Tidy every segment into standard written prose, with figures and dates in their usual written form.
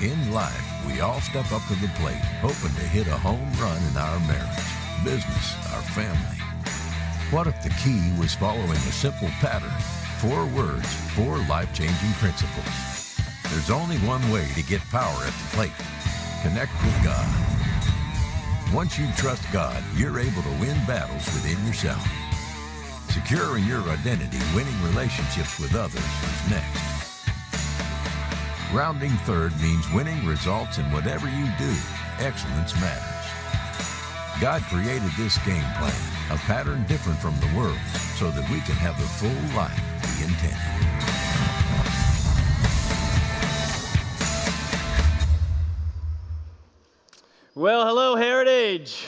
In life, we all step up to the plate, hoping to hit a home run in our marriage, business, our family. What if the key was following a simple pattern? 4 words, 4 life-changing principles. There's only one way to get power at the plate. Connect with God. Once you trust God, you're able to win battles within yourself. Securing your identity, winning relationships with others is next. Rounding third means winning results in whatever you do. Excellence matters. God created this game plan, a pattern different from the world, so that we can have the full life we intended. Well, hello, Heritage.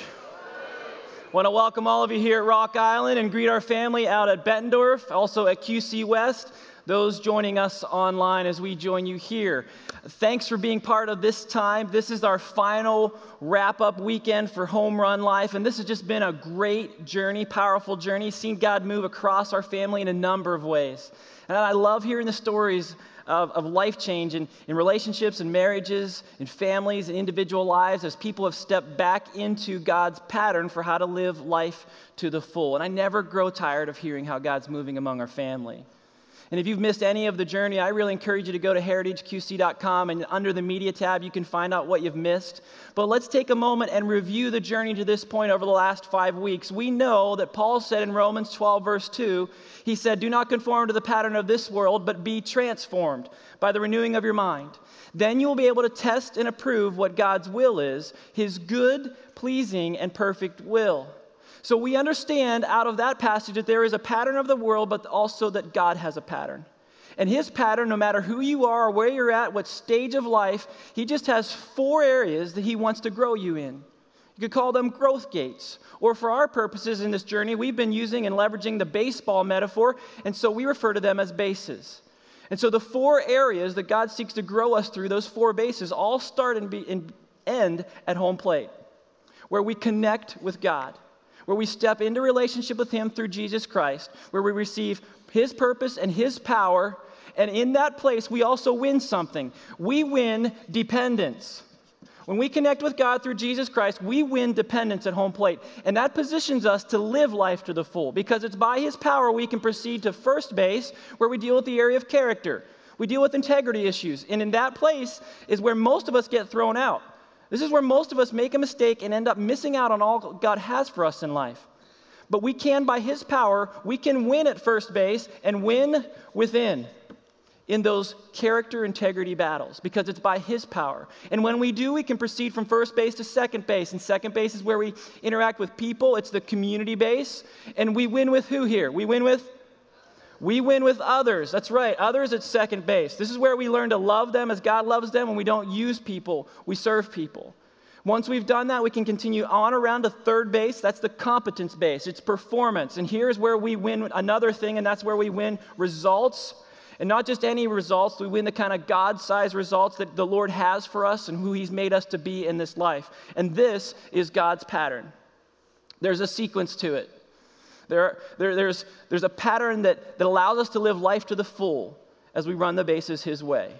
Want to welcome all of you here at Rock Island and greet our family out at Bettendorf, also at QC West, those joining us online as we join you here. Thanks for being part of this time. This is our final wrap-up weekend for Home Run Life, and this has just been a great journey, powerful journey, seen God move across our family in a number of ways. And I love hearing the stories of life change in relationships and marriages and families and individual lives as people have stepped back into God's pattern for how to live life to the full. And I never grow tired of hearing how God's moving among our family. And if you've missed any of the journey, I really encourage you to go to heritageqc.com, and under the media tab, you can find out what you've missed. But let's take a moment and review the journey to this point over the last 5 weeks. We know that Paul said in Romans 12, verse 2, he said, "Do not conform to the pattern of this world, but be transformed by the renewing of your mind. Then you will be able to test and approve what God's will is, his good, pleasing, and perfect will." So we understand out of that passage that there is a pattern of the world, but also that God has a pattern. And his pattern, no matter who you are or where you're at, what stage of life, he just has 4 areas that he wants to grow you in. You could call them growth gates. Or for our purposes in this journey, we've been using and leveraging the baseball metaphor, and so we refer to them as bases. And so the 4 areas that God seeks to grow us through, those 4 bases, all start and end at home plate, where we connect with God, where we step into relationship with him through Jesus Christ, where we receive his purpose and his power, and in that place we also win something. We win dependence. When we connect with God through Jesus Christ, we win dependence at home plate, and that positions us to live life to the full, because it's by his power we can proceed to first base, where we deal with the area of character. We deal with integrity issues, and in that place is where most of us get thrown out. This is where most of us make a mistake and end up missing out on all God has for us in life. But we can, by his power, we can win at first base and win within in those character integrity battles, because it's by his power. And when we do, we can proceed from first base to second base. And second base is where we interact with people. It's the community base. And we win with who here? We win with others. That's right, others at second base. This is where we learn to love them as God loves them, and we don't use people, we serve people. Once we've done that, we can continue on around to third base. That's the competence base, it's performance. And here's where we win another thing, and that's where we win results. And not just any results, we win the kind of God-sized results that the Lord has for us and who he's made us to be in this life. And this is God's pattern. There's a sequence to it. There's a pattern that allows us to live life to the full as we run the bases his way.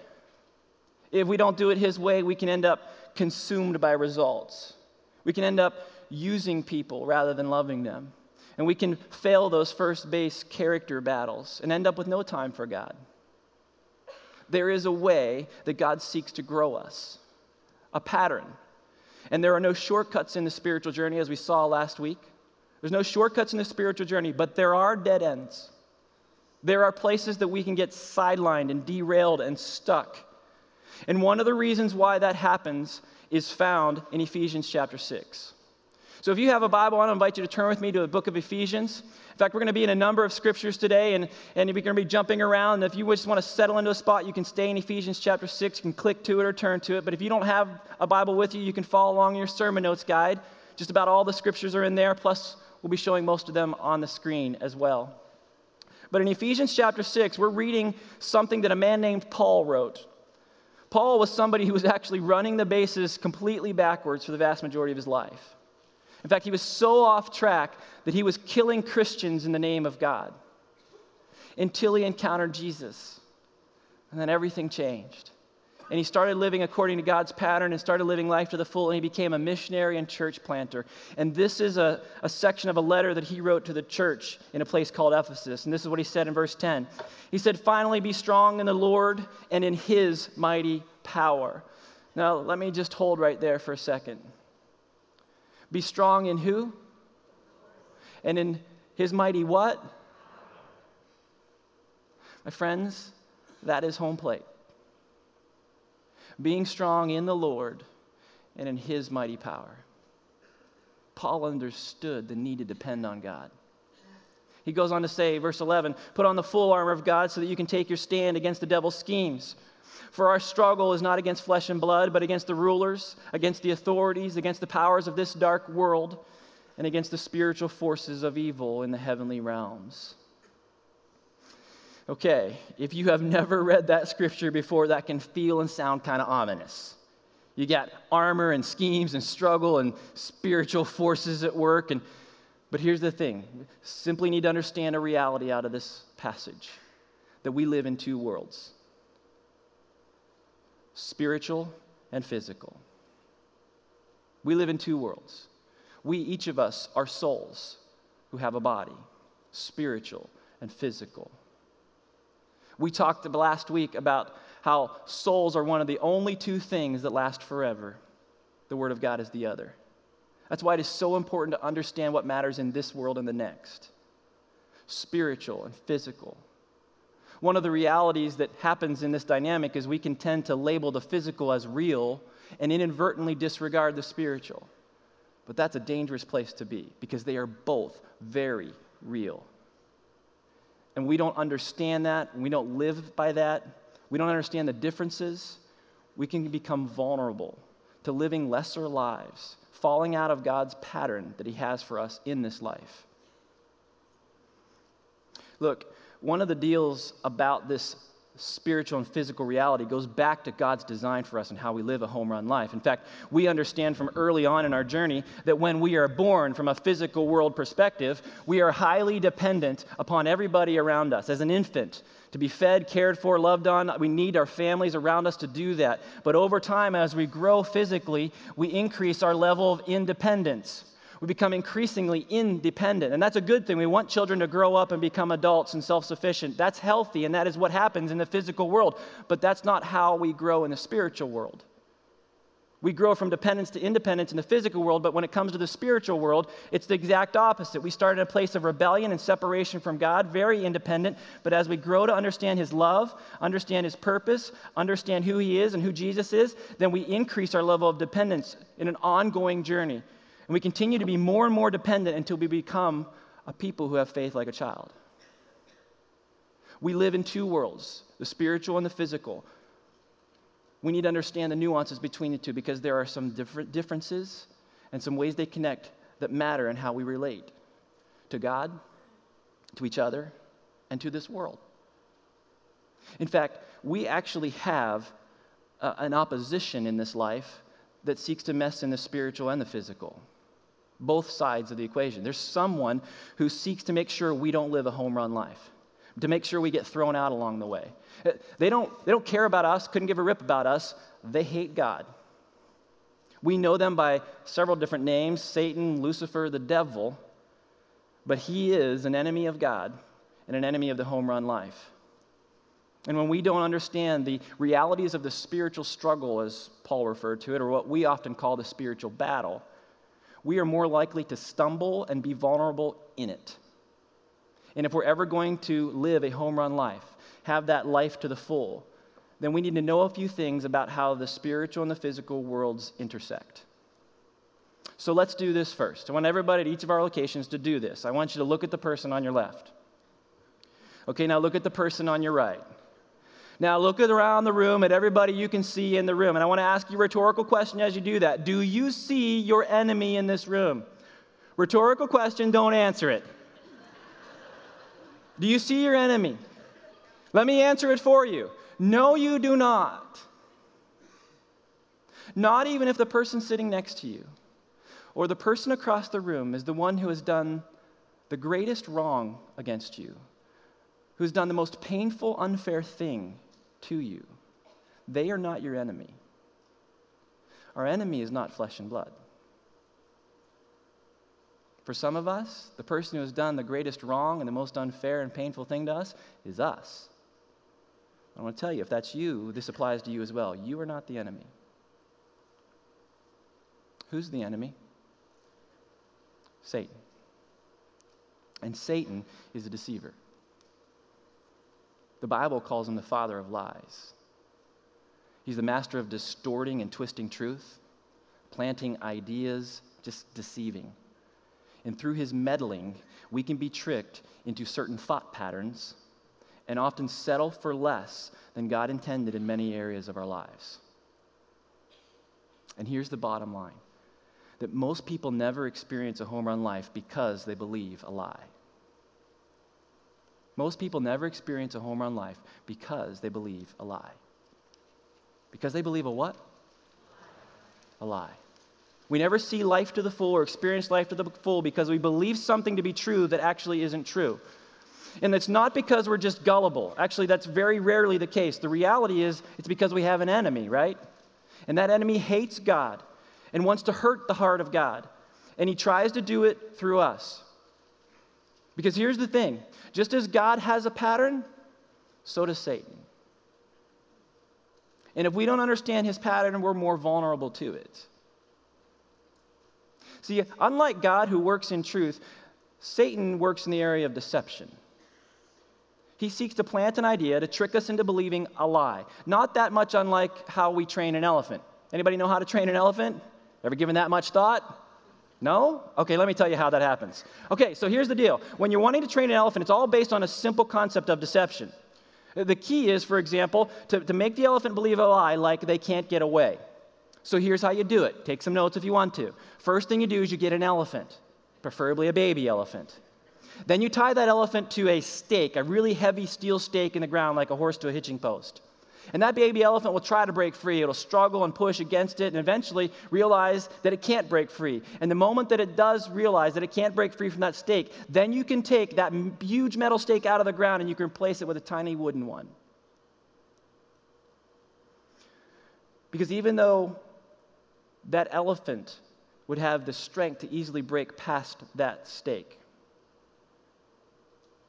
If we don't do it his way, we can end up consumed by results. We can end up using people rather than loving them. And we can fail those first base character battles and end up with no time for God. There is a way that God seeks to grow us, a pattern. And there are no shortcuts in the spiritual journey, as we saw last week. There's no shortcuts in the spiritual journey, but there are dead ends. There are places that we can get sidelined and derailed and stuck. And one of the reasons why that happens is found in Ephesians chapter 6. So if you have a Bible, I want to invite you to turn with me to the book of Ephesians. In fact, we're going to be in a number of scriptures today, and we're going to be jumping around. And if you just want to settle into a spot, you can stay in Ephesians chapter 6. You can click to it or turn to it. But if you don't have a Bible with you, you can follow along in your sermon notes guide. Just about all the scriptures are in there, plus we'll be showing most of them on the screen as well. But in Ephesians chapter 6, we're reading something that a man named Paul wrote. Paul was somebody who was actually running the bases completely backwards for the vast majority of his life. In fact, he was so off track that he was killing Christians in the name of God until he encountered Jesus. And then everything changed. and he started living according to God's pattern and started living life to the full, and he became a missionary and church planter. And this is a section of a letter that he wrote to the church in a place called Ephesus, and this is what he said in verse 10. He said, "Finally, be strong in the Lord and in his mighty power." Now, let me just hold right there for a second. Be strong in who? And in his mighty what? My friends, that is home plate. Being strong in the Lord and in his mighty power. Paul understood the need to depend on God. He goes on to say, verse 11, "Put on the full armor of God so that you can take your stand against the devil's schemes. For our struggle is not against flesh and blood, but against the rulers, against the authorities, against the powers of this dark world, and against the spiritual forces of evil in the heavenly realms." Okay, if you have never read that scripture before, that can feel and sound kind of ominous. You got armor and schemes and struggle and spiritual forces at work. But here's the thing. We simply need to understand a reality out of this passage, that we live in two worlds. Spiritual and physical. We live in two worlds. We, each of us, are souls who have a body, spiritual and physical. We talked last week about how souls are one of the only two things that last forever. The Word of God is the other. That's why it is so important to understand what matters in this world and the next. Spiritual and physical. One of the realities that happens in this dynamic is we can tend to label the physical as real and inadvertently disregard the spiritual. But that's a dangerous place to be, because they are both very real. And we don't understand that. We don't live by that. We don't understand the differences. We can become vulnerable to living lesser lives, falling out of God's pattern that he has for us in this life. Look, one of the deals about this spiritual and physical reality goes back to God's design for us and how we live a home run life. In fact, we understand from early on in our journey that when we are born from a physical world perspective, we are highly dependent upon everybody around us. As an infant, to be fed, cared for, loved on, we need our families around us to do that. But over time, as we grow physically, we increase our level of independence. We become increasingly independent, and that's a good thing. We want children to grow up and become adults and self-sufficient. That's healthy, and that is what happens in the physical world, but that's not how we grow in the spiritual world. We grow from dependence to independence in the physical world, but when it comes to the spiritual world, it's the exact opposite. We start in a place of rebellion and separation from God, very independent, but as we grow to understand his love, understand his purpose, understand who he is and who Jesus is, then we increase our level of dependence in an ongoing journey. And we continue to be more and more dependent until we become a people who have faith like a child. We live in two worlds, the spiritual and the physical. We need to understand the nuances between the two, because there are some differences and some ways they connect that matter in how we relate to God, to each other, and to this world. In fact, we actually have an opposition in this life that seeks to mess in the spiritual and the physical. Both sides of the equation. There's someone who seeks to make sure we don't live a home run life, to make sure we get thrown out along the way. They don't care about us, couldn't give a rip about us. They hate God. We know them by several different names, Satan, Lucifer, the devil, but he is an enemy of God and an enemy of the home run life. And when we don't understand the realities of the spiritual struggle, as Paul referred to it, or what we often call the spiritual battle, we are more likely to stumble and be vulnerable in it. And if we're ever going to live a home run life, have that life to the full, then we need to know a few things about how the spiritual and the physical worlds intersect. So let's do this first. I want everybody at each of our locations to do this. I want you to look at the person on your left. Okay, now look at the person on your right. Now look around the room at everybody you can see in the room. And I want to ask you a rhetorical question as you do that. Do you see your enemy in this room? Rhetorical question, don't answer it. Do you see your enemy? Let me answer it for you. No, you do not. Not even if the person sitting next to you or the person across the room is the one who has done the greatest wrong against you, who's done the most painful, unfair thing to you. They are not your enemy. Our enemy is not flesh and blood. For some of us, the person who has done the greatest wrong and the most unfair and painful thing to us is us. I want to tell you, if that's you, this applies to you as well. You are not the enemy. Who's the enemy? Satan. And Satan is a deceiver. The Bible calls him the father of lies. He's the master of distorting and twisting truth, planting ideas, just deceiving. And through his meddling, we can be tricked into certain thought patterns and often settle for less than God intended in many areas of our lives. And here's the bottom line, that most people never experience a home run life because they believe a lie. Most people never experience a home run life because they believe a lie. Because they believe a what? A lie. We never see life to the full or experience life to the full because we believe something to be true that actually isn't true. And it's not because we're just gullible. Actually, that's very rarely the case. The reality is it's because we have an enemy, right? And that enemy hates God and wants to hurt the heart of God. And he tries to do it through us. Because here's the thing. Just as God has a pattern, so does Satan. And if we don't understand his pattern, we're more vulnerable to it. See, unlike God who works in truth, Satan works in the area of deception. He seeks to plant an idea to trick us into believing a lie. Not that much unlike how we train an elephant. Anybody know how to train an elephant? Ever given that much thought? No? Okay, let me tell you how that happens. Okay, so here's the deal. When you're wanting to train an elephant, it's all based on a simple concept of deception. The key is, for example, to make the elephant believe a lie like they can't get away. So here's how you do it. Take some notes if you want to. First thing you do is you get an elephant, preferably a baby elephant. Then you tie that elephant to a stake, a really heavy steel stake in the ground like a horse to a hitching post. And that baby elephant will try to break free. It'll struggle and push against it and eventually realize that it can't break free. And the moment that it does realize that it can't break free from that stake, then you can take that huge metal stake out of the ground and you can replace it with a tiny wooden one. Because even though that elephant would have the strength to easily break past that stake,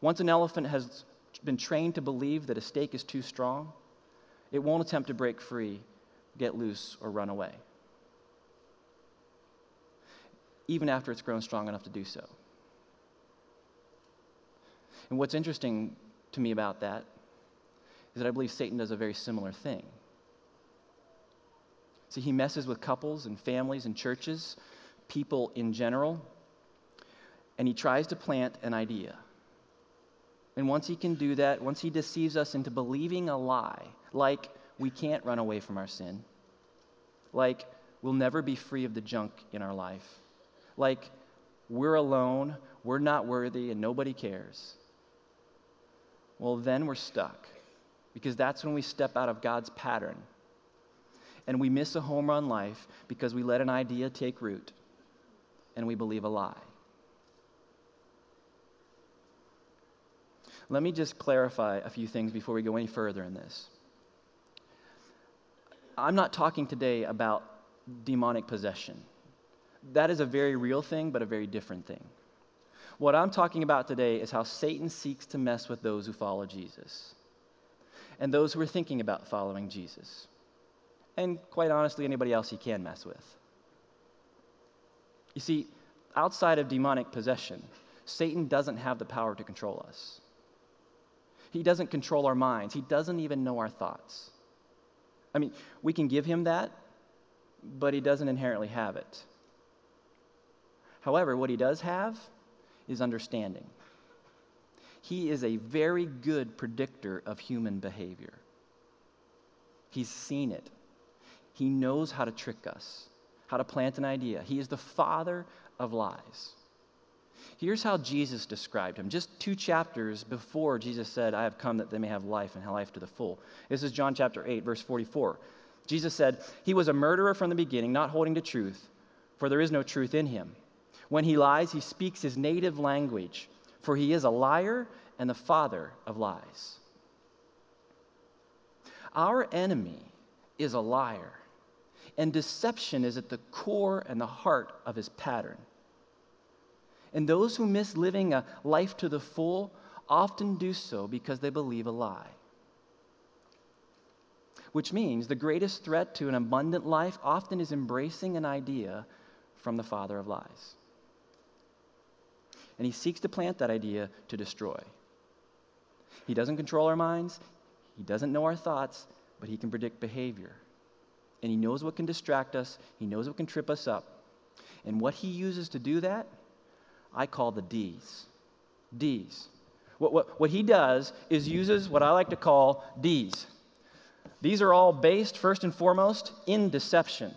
once an elephant has been trained to believe that a stake is too strong, it won't attempt to break free, get loose, or run away, even after it's grown strong enough to do so. And what's interesting to me about that is that I believe Satan does a very similar thing. See, he messes with couples and families and churches, people in general, and he tries to plant an idea. And once he can do that, once he deceives us into believing a lie, like we can't run away from our sin, like we'll never be free of the junk in our life, like we're alone, we're not worthy, and nobody cares, well, then we're stuck, because that's when we step out of God's pattern, and we miss a home run life because we let an idea take root, and we believe a lie. Let me just clarify a few things before we go any further in this. I'm not talking today about demonic possession. That is a very real thing, but a very different thing. What I'm talking about today is how Satan seeks to mess with those who follow Jesus and those who are thinking about following Jesus. And quite honestly, anybody else he can mess with. You see, outside of demonic possession, Satan doesn't have the power to control us. He doesn't control our minds. He doesn't even know our thoughts. I mean, we can give him that, but he doesn't inherently have it. However, what he does have is understanding. He is a very good predictor of human behavior. He's seen it. He knows how to trick us, how to plant an idea. He is the father of lies. Here's how Jesus described him. Just 2 chapters before Jesus said, I have come that they may have life and have life to the full. This is John chapter 8, verse 44. Jesus said, he was a murderer from the beginning, not holding to truth, for there is no truth in him. When he lies, he speaks his native language, for he is a liar and the father of lies. Our enemy is a liar, and deception is at the core and the heart of his pattern. And those who miss living a life to the full often do so because they believe a lie. Which means the greatest threat to an abundant life often is embracing an idea from the father of lies. And he seeks to plant that idea to destroy. He doesn't control our minds, he doesn't know our thoughts, but he can predict behavior. And he knows what can distract us, he knows what can trip us up. And what he uses to do that, I call the D's. D's. What he does is uses what I like to call D's. These are all based, first and foremost, in deception.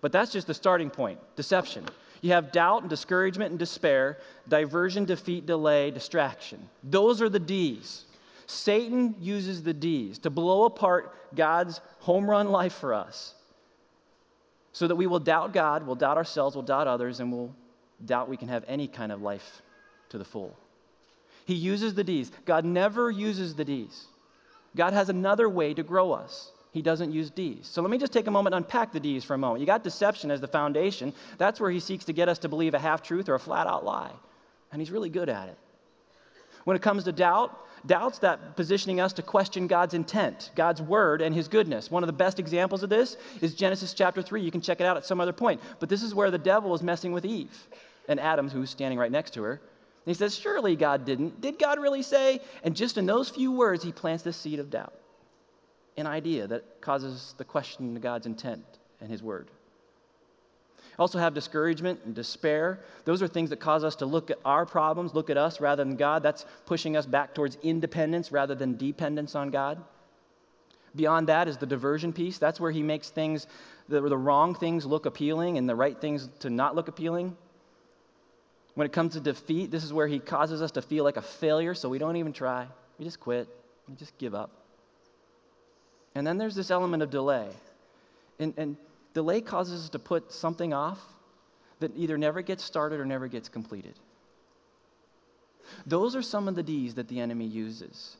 But that's just the starting point, deception. You have doubt and discouragement and despair, diversion, defeat, delay, distraction. Those are the D's. Satan uses the D's to blow apart God's home run life for us so that we will doubt God, we'll doubt ourselves, we'll doubt others, and we'll doubt we can have any kind of life to the full. He uses the D's. God never uses the D's. God has another way to grow us. He doesn't use D's. So let me just take a moment and unpack the D's for a moment. You got deception as the foundation. That's where he seeks to get us to believe a half-truth or a flat-out lie. And he's really good at it. When it comes to doubt, doubt's that positioning us to question God's intent, God's word, and his goodness. One of the best examples of this is Genesis chapter 3. You can check it out at some other point. But this is where the devil is messing with Eve and Adam, who's standing right next to her. And he says, surely God didn't. Did God really say? And just in those few words, he plants this seed of doubt, an idea that causes the question of God's intent and his word. Also have discouragement and despair. Those are things that cause us to look at our problems, look at us rather than God. That's pushing us back towards independence rather than dependence on God. Beyond that is the diversion piece. That's where he makes things, the wrong things look appealing and the right things to not look appealing. When it comes to defeat, this is where he causes us to feel like a failure, so we don't even try. We just quit. We just give up. And then there's this element of delay. And delay causes us to put something off that either never gets started or never gets completed. Those are some of the D's that the enemy uses.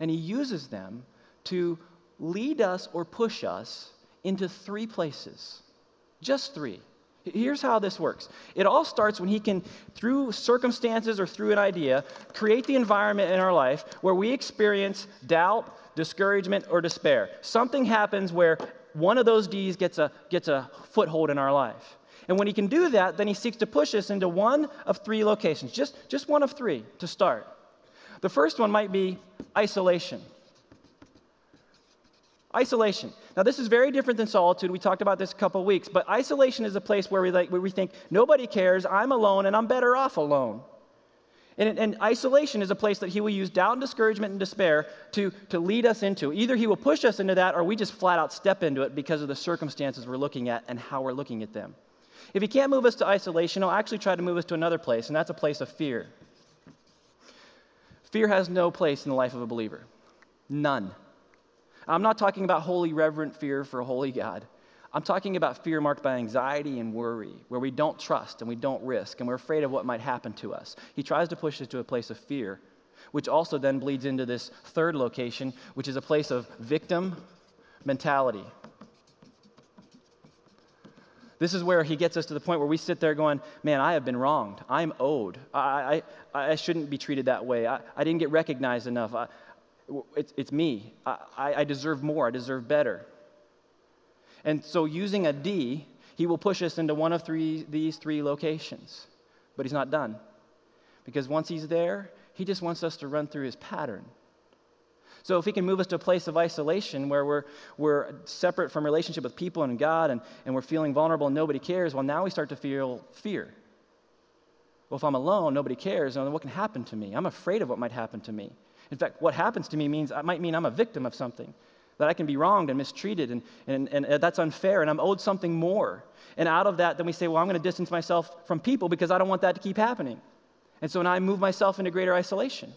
And he uses them to lead us or push us into three places, just three. Here's how this works. It all starts when he can, through circumstances or through an idea, create the environment in our life where we experience doubt, discouragement, or despair. Something happens where one of those D's gets a foothold in our life. And when he can do that, then he seeks to push us into one of three locations, just one of three to start. The first one might be isolation. Isolation. Now, this is very different than solitude. We talked about this a couple weeks, but isolation is a place where we think, nobody cares, I'm alone, and I'm better off alone. And isolation is a place that he will use doubt and discouragement and despair to lead us into. Either he will push us into that, or we just flat out step into it because of the circumstances we're looking at and how we're looking at them. If he can't move us to isolation, he'll actually try to move us to another place, and that's a place of fear. Fear has no place in the life of a believer. None. I'm not talking about holy, reverent fear for a holy God. I'm talking about fear marked by anxiety and worry, where we don't trust and we don't risk, and we're afraid of what might happen to us. He tries to push us to a place of fear, which also then bleeds into this third location, which is a place of victim mentality. This is where he gets us to the point where we sit there going, man, I have been wronged. I'm owed. I shouldn't be treated that way. I didn't get recognized enough. It's me. I deserve more. I deserve better. And so using a D, he will push us into one of these three locations. But he's not done. Because once he's there, he just wants us to run through his pattern. So if he can move us to a place of isolation where we're separate from relationship with people and God, and we're feeling vulnerable and nobody cares, well, now we start to feel fear. Well, if I'm alone, nobody cares, and what can happen to me? I'm afraid of what might happen to me. In fact, what happens to me might mean I'm a victim of something, that I can be wronged and mistreated, and that's unfair, and I'm owed something more. And out of that, then we say, well, I'm going to distance myself from people because I don't want that to keep happening. And so now I move myself into greater isolation.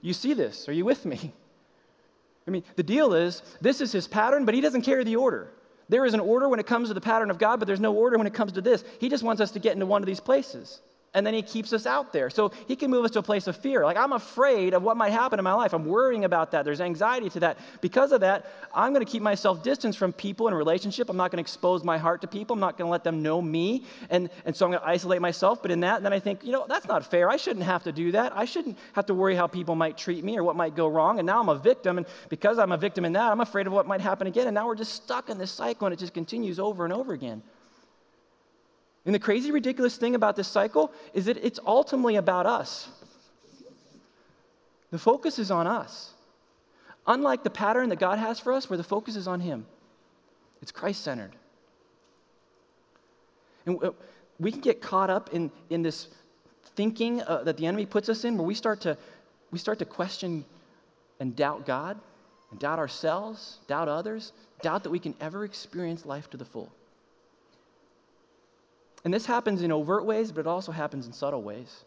You see this? Are you with me? I mean, the deal is, this is his pattern, but he doesn't carry the order. There is an order when it comes to the pattern of God, but there's no order when it comes to this. He just wants us to get into one of these places. and then he keeps us out there. So he can move us to a place of fear. Like, I'm afraid of what might happen in my life. I'm worrying about that. There's anxiety to that. Because of that, I'm going to keep myself distanced from people in a relationship. I'm not going to expose my heart to people. I'm not going to let them know me. And so I'm going to isolate myself. But in that, then I think, you know, that's not fair. I shouldn't have to do that. I shouldn't have to worry how people might treat me or what might go wrong. And now I'm a victim. And because I'm a victim in that, I'm afraid of what might happen again. And now we're just stuck in this cycle, and it just continues over and over again. And the crazy, ridiculous thing about this cycle is that it's ultimately about us. The focus is on us. Unlike the pattern that God has for us where the focus is on Him. It's Christ-centered. And we can get caught up in this thinking that the enemy puts us in, where we start to question and doubt God, and doubt ourselves, doubt others, doubt that we can ever experience life to the full. And this happens in overt ways, but it also happens in subtle ways.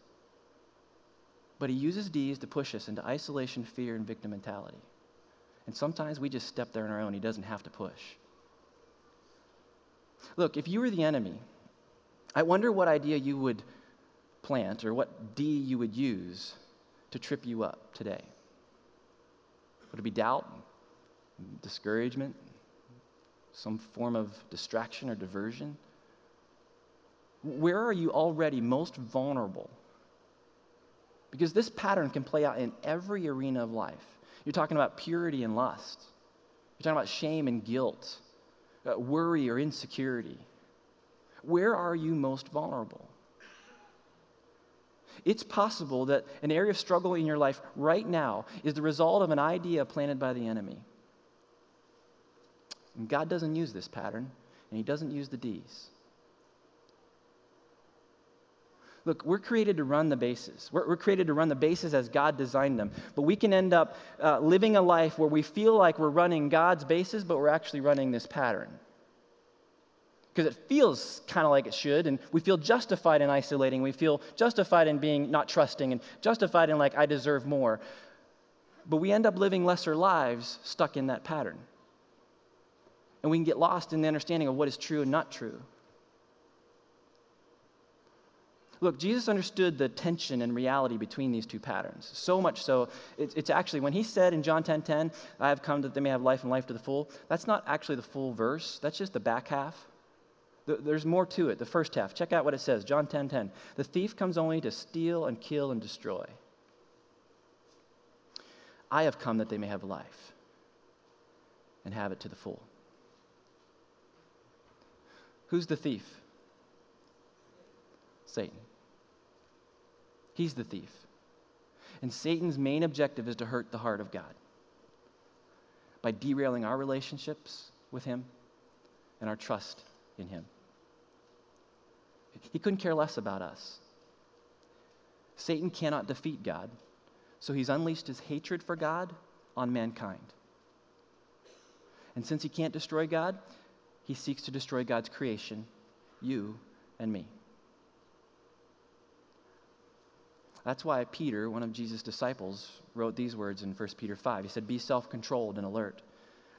But he uses these to push us into isolation, fear, and victim mentality. And sometimes we just step there on our own. He doesn't have to push. Look, if you were the enemy, I wonder what idea you would plant or what D you would use to trip you up today. Would it be doubt, discouragement, some form of distraction or diversion? Where are you already most vulnerable? Because this pattern can play out in every arena of life. You're talking about purity and lust. You're talking about shame and guilt, worry or insecurity. Where are you most vulnerable? It's possible that an area of struggle in your life right now is the result of an idea planted by the enemy. And God doesn't use this pattern, and He doesn't use the D's. Look, we're created to run the bases. We're created to run the bases as God designed them. But we can end up living a life where we feel like we're running God's bases, but we're actually running this pattern. Because it feels kind of like it should, and we feel justified in isolating. We feel justified in being not trusting, and justified in like, I deserve more. But we end up living lesser lives stuck in that pattern. And we can get lost in the understanding of what is true and not true. Look, Jesus understood the tension and reality between these two patterns, so much so, it's actually, when He said in John 10:10, I have come that they may have life and life to the full, that's not actually the full verse, that's just the back half. There's more to it, the first half. Check out what it says, John 10:10. The thief comes only to steal and kill and destroy. I have come that they may have life and have it to the full. Who's the thief? Satan. He's the thief. And Satan's main objective is to hurt the heart of God by derailing our relationships with Him and our trust in Him. He couldn't care less about us. Satan cannot defeat God, so he's unleashed his hatred for God on mankind. And since he can't destroy God, he seeks to destroy God's creation, you and me. That's why Peter, one of Jesus' disciples, wrote these words in 1 Peter 5. He said, be self-controlled and alert.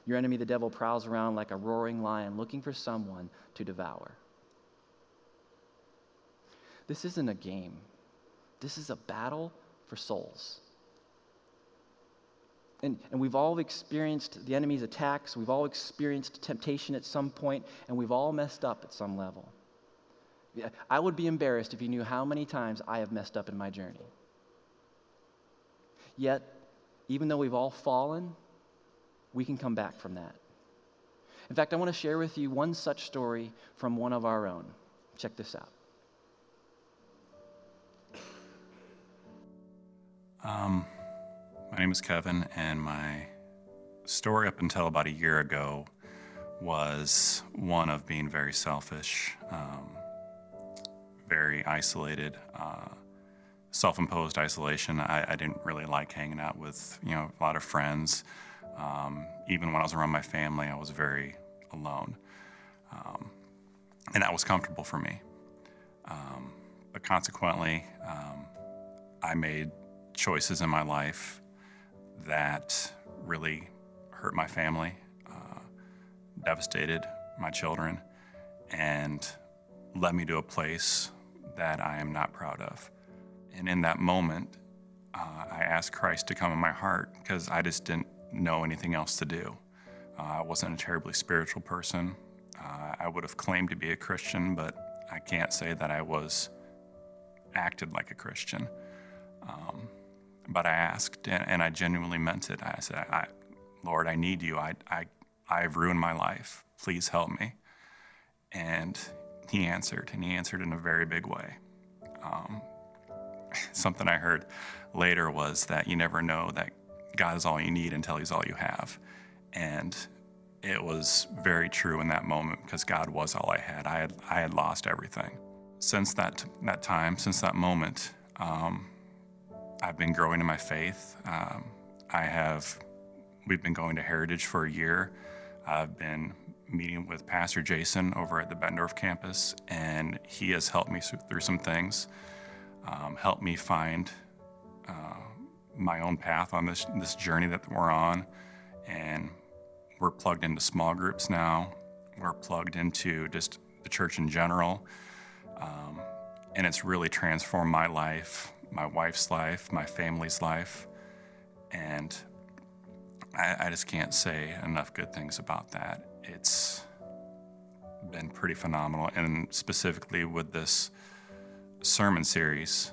Your enemy, the devil, prowls around like a roaring lion looking for someone to devour. This isn't a game. This is a battle for souls. And we've all experienced the enemy's attacks. We've all experienced temptation at some point, and we've all messed up at some level. I would be embarrassed if you knew how many times I have messed up in my journey. Yet, even though we've all fallen, we can come back from that. In fact, I want to share with you one such story from one of our own. Check this out. My name is Kevin, and my story up until about a year ago was one of being very selfish, very isolated, self-imposed isolation. I didn't really like hanging out with, you know, a lot of friends. Even when I was around my family, I was very alone. And that was comfortable for me. But consequently, I made choices in my life that really hurt my family, devastated my children, and led me to a place that I am not proud of. And in that moment, I asked Christ to come in my heart because I just didn't know anything else to do. I wasn't a terribly spiritual person. I would have claimed to be a Christian, but I can't say that I was acted like a Christian. But I asked, and I genuinely meant it. I said, Lord, I need you. I've ruined my life. Please help me. And he answered in a very big way. Something I heard later was that you never know that God is all you need until he's all you have. And it was very true in that moment because God was all I had. I had lost everything. Since that time, since that moment, I've been growing in my faith. We've been going to Heritage for a year. I've been meeting with Pastor Jason over at the Bettendorf campus, and he has helped me through some things, helped me find my own path on this journey that we're on. And we're plugged into small groups now. We're plugged into just the church in general. And it's really transformed my life, my wife's life, my family's life. And I just can't say enough good things about that. It's been pretty phenomenal. And specifically with this sermon series,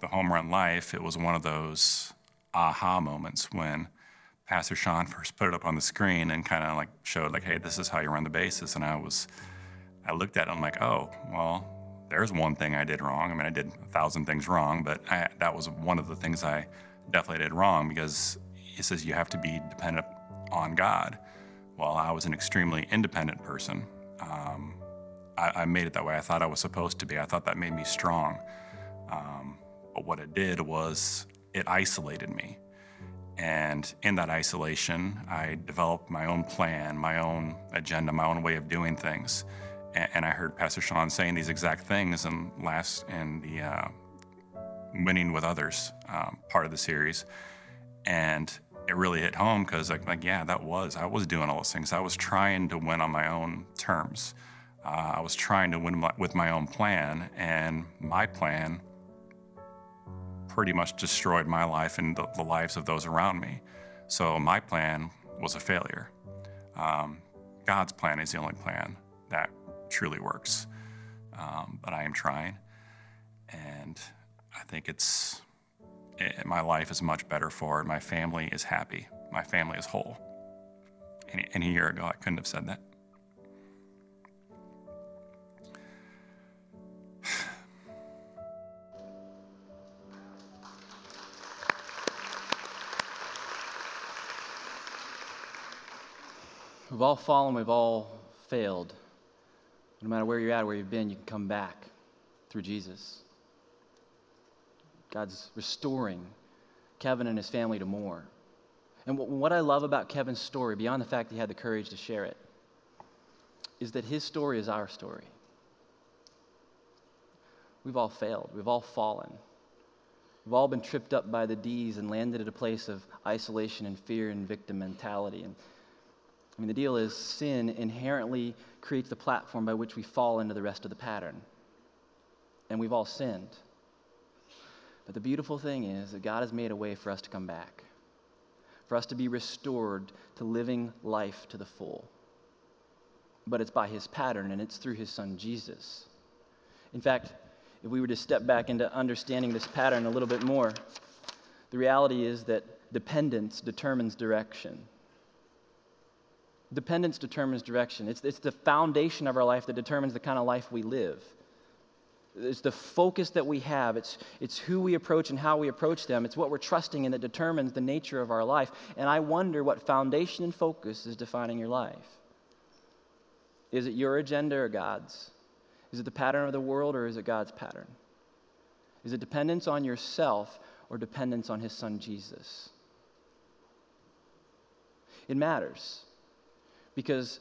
The Home Run Life, it was one of those aha moments when Pastor Sean first put it up on the screen and kind of like showed like, hey, this is how you run the bases. And I looked at it and I'm like, oh, well, there's one thing I did wrong. I mean, I did 1,000 things wrong, but that was one of the things I definitely did wrong, because he says you have to be dependent on God. Well, I was an extremely independent person. I made it that way. I thought I was supposed to be. I thought that made me strong. But what it did was it isolated me. And in that isolation, I developed my own plan, my own agenda, my own way of doing things. And I heard Pastor Sean saying these exact things in the Winning with Others part of the series. And it really hit home because I was doing all those things. I was trying to win on my own terms. I was trying to win with my own plan, and my plan pretty much destroyed my life and the lives of those around me. So my plan was a failure. God's plan is the only plan that truly works. But I am trying, and I think my life is much better for it. My family is happy. My family is whole. And a year ago, I couldn't have said that. We've all fallen, we've all failed. No matter where you're at, where you've been, you can come back through Jesus. God's restoring Kevin and his family to more. And what I love about Kevin's story, beyond the fact that he had the courage to share it, is that his story is our story. We've all failed. We've all fallen. We've all been tripped up by the D's and landed at a place of isolation and fear and victim mentality. And I mean, the deal is sin inherently creates the platform by which we fall into the rest of the pattern. And we've all sinned. But the beautiful thing is that God has made a way for us to come back, for us to be restored to living life to the full. But it's by his pattern, and it's through his son, Jesus. In fact, if we were to step back into understanding this pattern a little bit more, the reality is that dependence determines direction. Dependence determines direction. It's the foundation of our life that determines the kind of life we live. It's the focus that we have. It's who we approach and how we approach them. It's what we're trusting in that determines the nature of our life. And I wonder what foundation and focus is defining your life. Is it your agenda or God's? Is it the pattern of the world or is it God's pattern? Is it dependence on yourself or dependence on his son Jesus? It matters. Because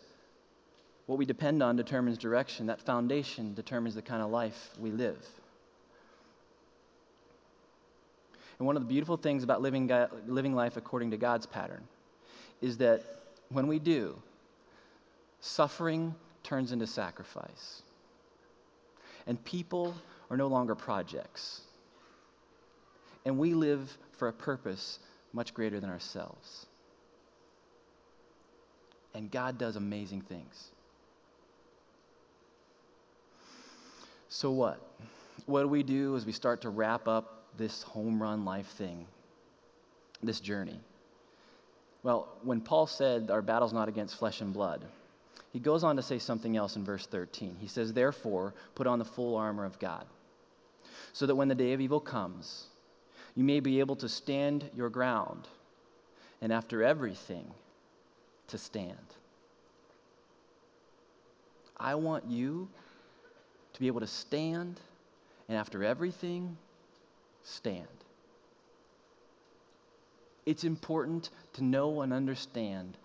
what we depend on determines direction. That foundation determines the kind of life we live. And one of the beautiful things about living life according to God's pattern is that when we do, suffering turns into sacrifice. And people are no longer projects. And we live for a purpose much greater than ourselves. And God does amazing things. So what? What we do is we start to wrap up this home run life thing, this journey. Well, when Paul said our battle's not against flesh and blood, he goes on to say something else in verse 13. He says, therefore, put on the full armor of God, so that when the day of evil comes, you may be able to stand your ground, and after everything, to stand. I want you to be able to stand, and after everything, stand. It's important to know and understand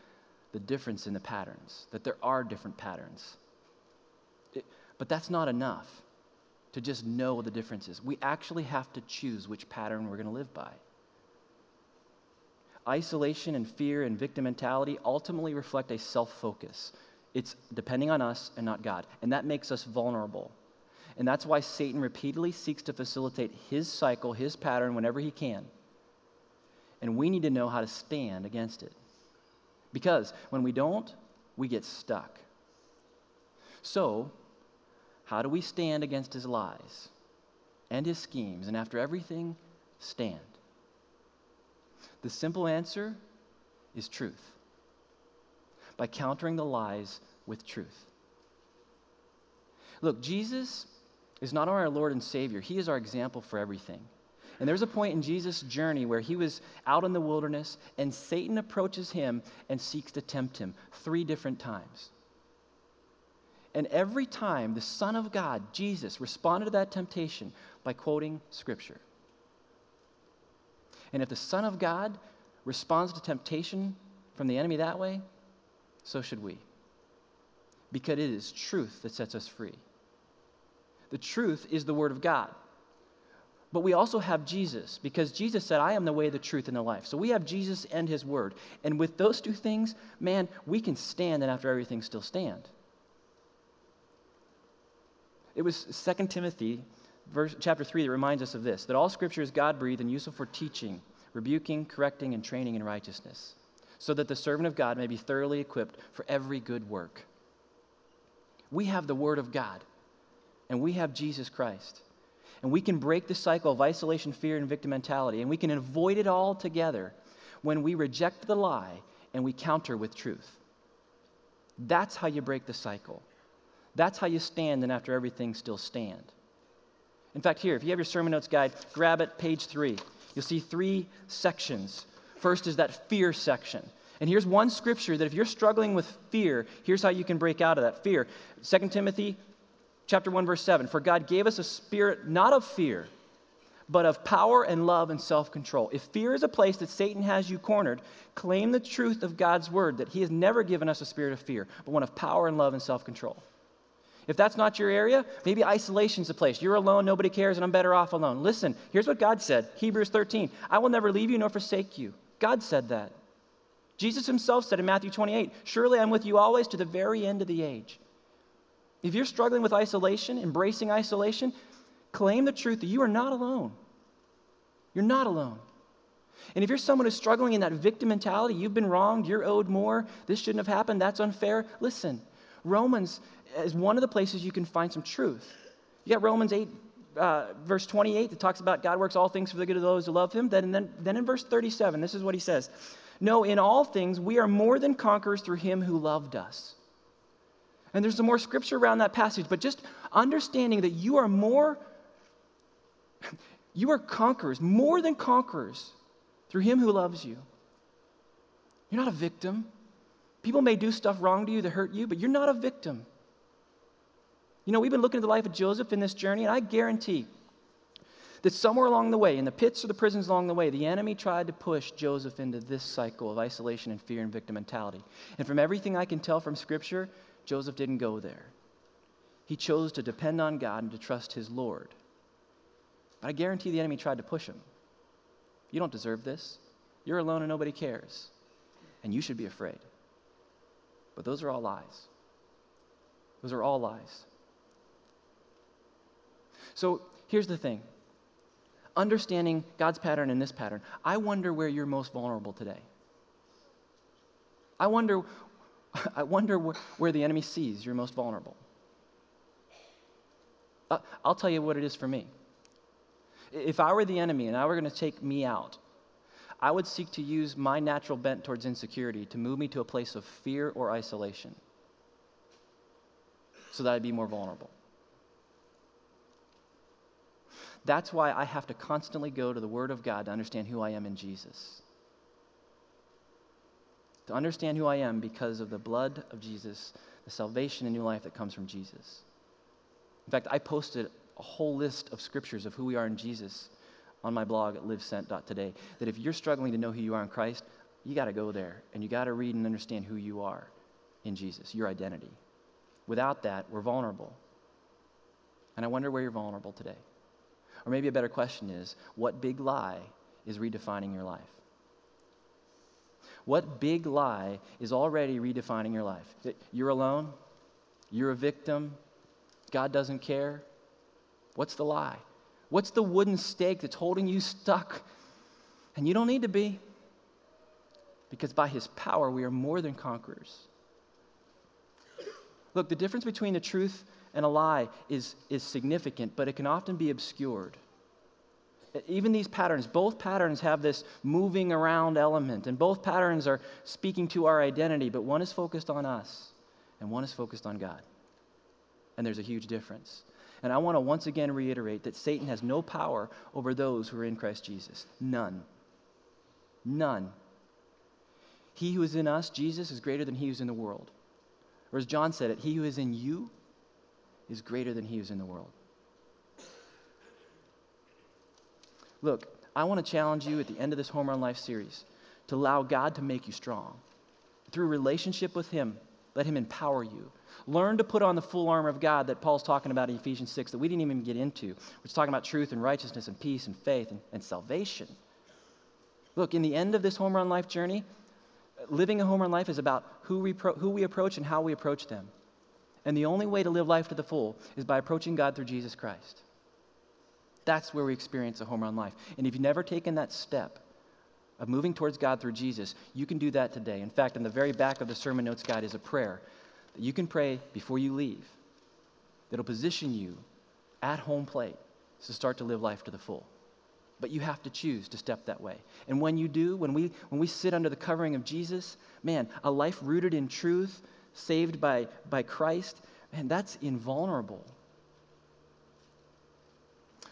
the difference in the patterns, that there are different patterns. But that's not enough to just know the differences. We actually have to choose which pattern we're going to live by. Isolation and fear and victim mentality ultimately reflect a self-focus. It's depending on us and not God, and that makes us vulnerable. And that's why Satan repeatedly seeks to facilitate his cycle, his pattern, whenever he can. And we need to know how to stand against it. Because when we don't, we get stuck. So, how do we stand against his lies and his schemes? And after everything, stand. The simple answer is truth. By countering the lies with truth. Look, Jesus is not only our Lord and Savior, he is our example for everything. And there's a point in Jesus' journey where he was out in the wilderness and Satan approaches him and seeks to tempt him 3 different times. And every time the Son of God, Jesus, responded to that temptation by quoting Scripture. And if the Son of God responds to temptation from the enemy that way, so should we. Because it is truth that sets us free. The truth is the Word of God. But we also have Jesus, because Jesus said, I am the way, the truth, and the life. So we have Jesus and his word. And with those 2 things, man, we can stand and after everything still stand. It was 2 Timothy chapter 3 that reminds us of this, that all Scripture is God-breathed and useful for teaching, rebuking, correcting, and training in righteousness, so that the servant of God may be thoroughly equipped for every good work. We have the Word of God, and we have Jesus Christ. And we can break the cycle of isolation, fear, and victim mentality. And we can avoid it all together when we reject the lie and we counter with truth. That's how you break the cycle. That's how you stand and after everything still stand. In fact, here, if you have your sermon notes guide, grab it, page 3. You'll see 3 sections. First is that fear section. And here's one scripture that if you're struggling with fear, here's how you can break out of that fear. 2 Timothy Chapter 1, verse 7, for God gave us a spirit not of fear, but of power and love and self-control. If fear is a place that Satan has you cornered, claim the truth of God's word that he has never given us a spirit of fear, but one of power and love and self-control. If that's not your area, maybe isolation's the place. You're alone, nobody cares, and I'm better off alone. Listen, here's what God said, Hebrews 13, I will never leave you nor forsake you. God said that. Jesus himself said in Matthew 28, surely I'm with you always to the very end of the age. If you're struggling with isolation, embracing isolation, claim the truth that you are not alone. You're not alone. And if you're someone who's struggling in that victim mentality, you've been wronged, you're owed more, this shouldn't have happened, that's unfair. Listen, Romans is one of the places you can find some truth. You got Romans 8, verse 28 that talks about God works all things for the good of those who love him. Then in verse 37, this is what he says. No, in all things we are more than conquerors through him who loved us. And there's some more scripture around that passage, but just understanding that you are conquerors, more than conquerors through him who loves you. You're not a victim. People may do stuff wrong to you to hurt you, but you're not a victim. You know, we've been looking at the life of Joseph in this journey, and I guarantee that somewhere along the way, in the pits or the prisons along the way, the enemy tried to push Joseph into this cycle of isolation and fear and victim mentality. And from everything I can tell from scripture, Joseph didn't go there. He chose to depend on God and to trust his Lord. But I guarantee the enemy tried to push him. You don't deserve this. You're alone and nobody cares. And you should be afraid. But those are all lies. Those are all lies. So here's the thing. Understanding God's pattern and this pattern, I wonder where you're most vulnerable today. I wonder where the enemy sees you're most vulnerable. I'll tell you what it is for me. If I were the enemy and I were going to take me out, I would seek to use my natural bent towards insecurity to move me to a place of fear or isolation so that I'd be more vulnerable. That's why I have to constantly go to the Word of God to understand who I am in Jesus. To understand who I am because of the blood of Jesus, the salvation and new life that comes from Jesus. In fact, I posted a whole list of scriptures of who we are in Jesus on my blog at livesent.today, that if you're struggling to know who you are in Christ, you got to go there and you got to read and understand who you are in Jesus, your identity. Without that, we're vulnerable. And I wonder where you're vulnerable today. Or maybe a better question is, what big lie is redefining your life? What big lie is already redefining your life? You're alone? You're a victim? God doesn't care? What's the lie? What's the wooden stake that's holding you stuck? And you don't need to be, because by His power, we are more than conquerors. Look, the difference between the truth and a lie is significant, but it can often be obscured. Even these patterns, both patterns have this moving around element, and both patterns are speaking to our identity, but one is focused on us, and one is focused on God. And there's a huge difference. And I want to once again reiterate that Satan has no power over those who are in Christ Jesus. None. None. He who is in us, Jesus, is greater than he who is in the world. Or as John said it, he who is in you is greater than he who is in the world. Look, I want to challenge you at the end of this Home Run Life series to allow God to make you strong. Through relationship with Him, let Him empower you. Learn to put on the full armor of God that Paul's talking about in Ephesians 6 that we didn't even get into, which is talking about truth and righteousness and peace and faith and salvation. Look, in the end of this Home Run Life journey, living a Home Run Life is about who we approach and how we approach them. And the only way to live life to the full is by approaching God through Jesus Christ. That's where we experience a Home Run Life. And if you've never taken that step of moving towards God through Jesus, you can do that today. In fact, in the very back of the sermon notes guide is a prayer that you can pray before you leave that'll position you at home plate to start to live life to the full. But you have to choose to step that way. And when you do, when we sit under the covering of Jesus, man, a life rooted in truth, saved by Christ, man, that's invulnerable.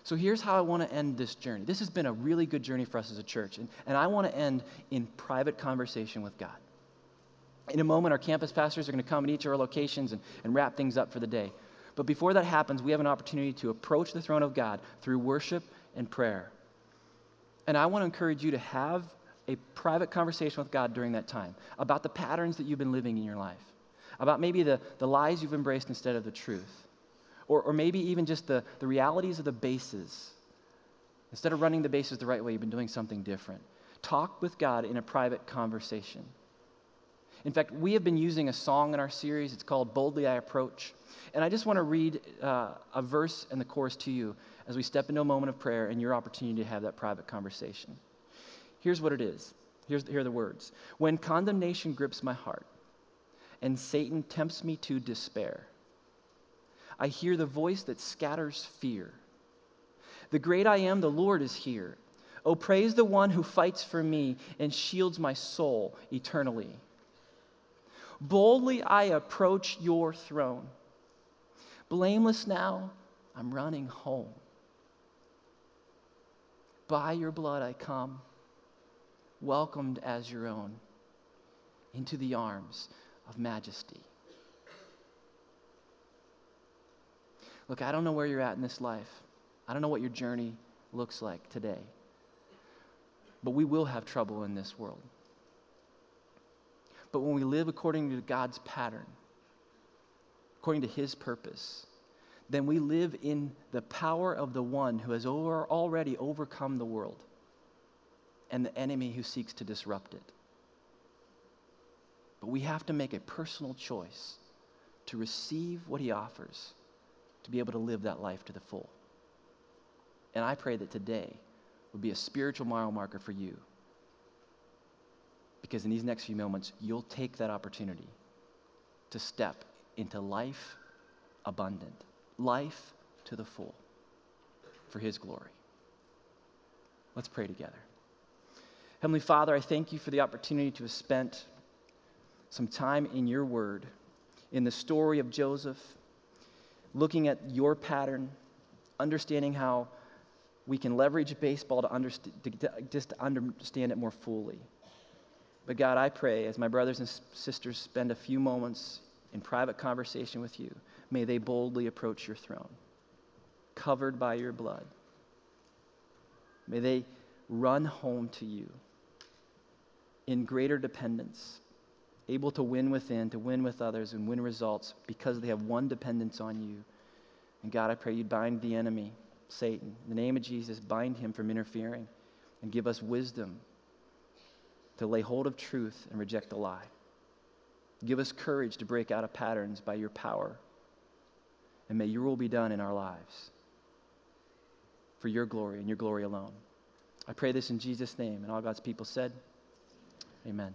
So here's how I want to end this journey. This has been a really good journey for us as a church, and I want to end in private conversation with God. In a moment, our campus pastors are going to come at each of our locations and wrap things up for the day. But before that happens, we have an opportunity to approach the throne of God through worship and prayer. And I want to encourage you to have a private conversation with God during that time about the patterns that you've been living in your life, about maybe the lies you've embraced instead of the truth, or maybe even just the realities of the bases. Instead of running the bases the right way, you've been doing something different. Talk with God in a private conversation. In fact, we have been using a song in our series. It's called Boldly I Approach. And I just want to read a verse and the chorus to you as we step into a moment of prayer and your opportunity to have that private conversation. Here's what it is. Here are the words. When condemnation grips my heart and Satan tempts me to despair, I hear the voice that scatters fear. The great I am, the Lord is here. Oh, praise the one who fights for me and shields my soul eternally. Boldly I approach your throne. Blameless now, I'm running home. By your blood I come, welcomed as your own, into the arms of majesty. Look, I don't know where you're at in this life. I don't know what your journey looks like today. But we will have trouble in this world. But when we live according to God's pattern, according to His purpose, then we live in the power of the one who has already overcome the world and the enemy who seeks to disrupt it. But we have to make a personal choice to receive what He offers, to be able to live that life to the full. And I pray that today would be a spiritual mile marker for you, because in these next few moments, you'll take that opportunity to step into life abundant, life to the full, for His glory. Let's pray together. Heavenly Father, I thank you for the opportunity to have spent some time in your word, in the story of Joseph, looking at your pattern, understanding how we can leverage baseball to understand it more fully. But God, I pray as my brothers and sisters spend a few moments in private conversation with you, may they boldly approach your throne, covered by your blood. May they run home to you in greater dependence, able to win within, to win with others, and win results because they have one dependence on you. And God, I pray you bind the enemy, Satan. In the name of Jesus, bind him from interfering, and give us wisdom to lay hold of truth and reject the lie. Give us courage to break out of patterns by your power. And may your will be done in our lives for your glory and your glory alone. I pray this in Jesus' name. And all God's people said, amen.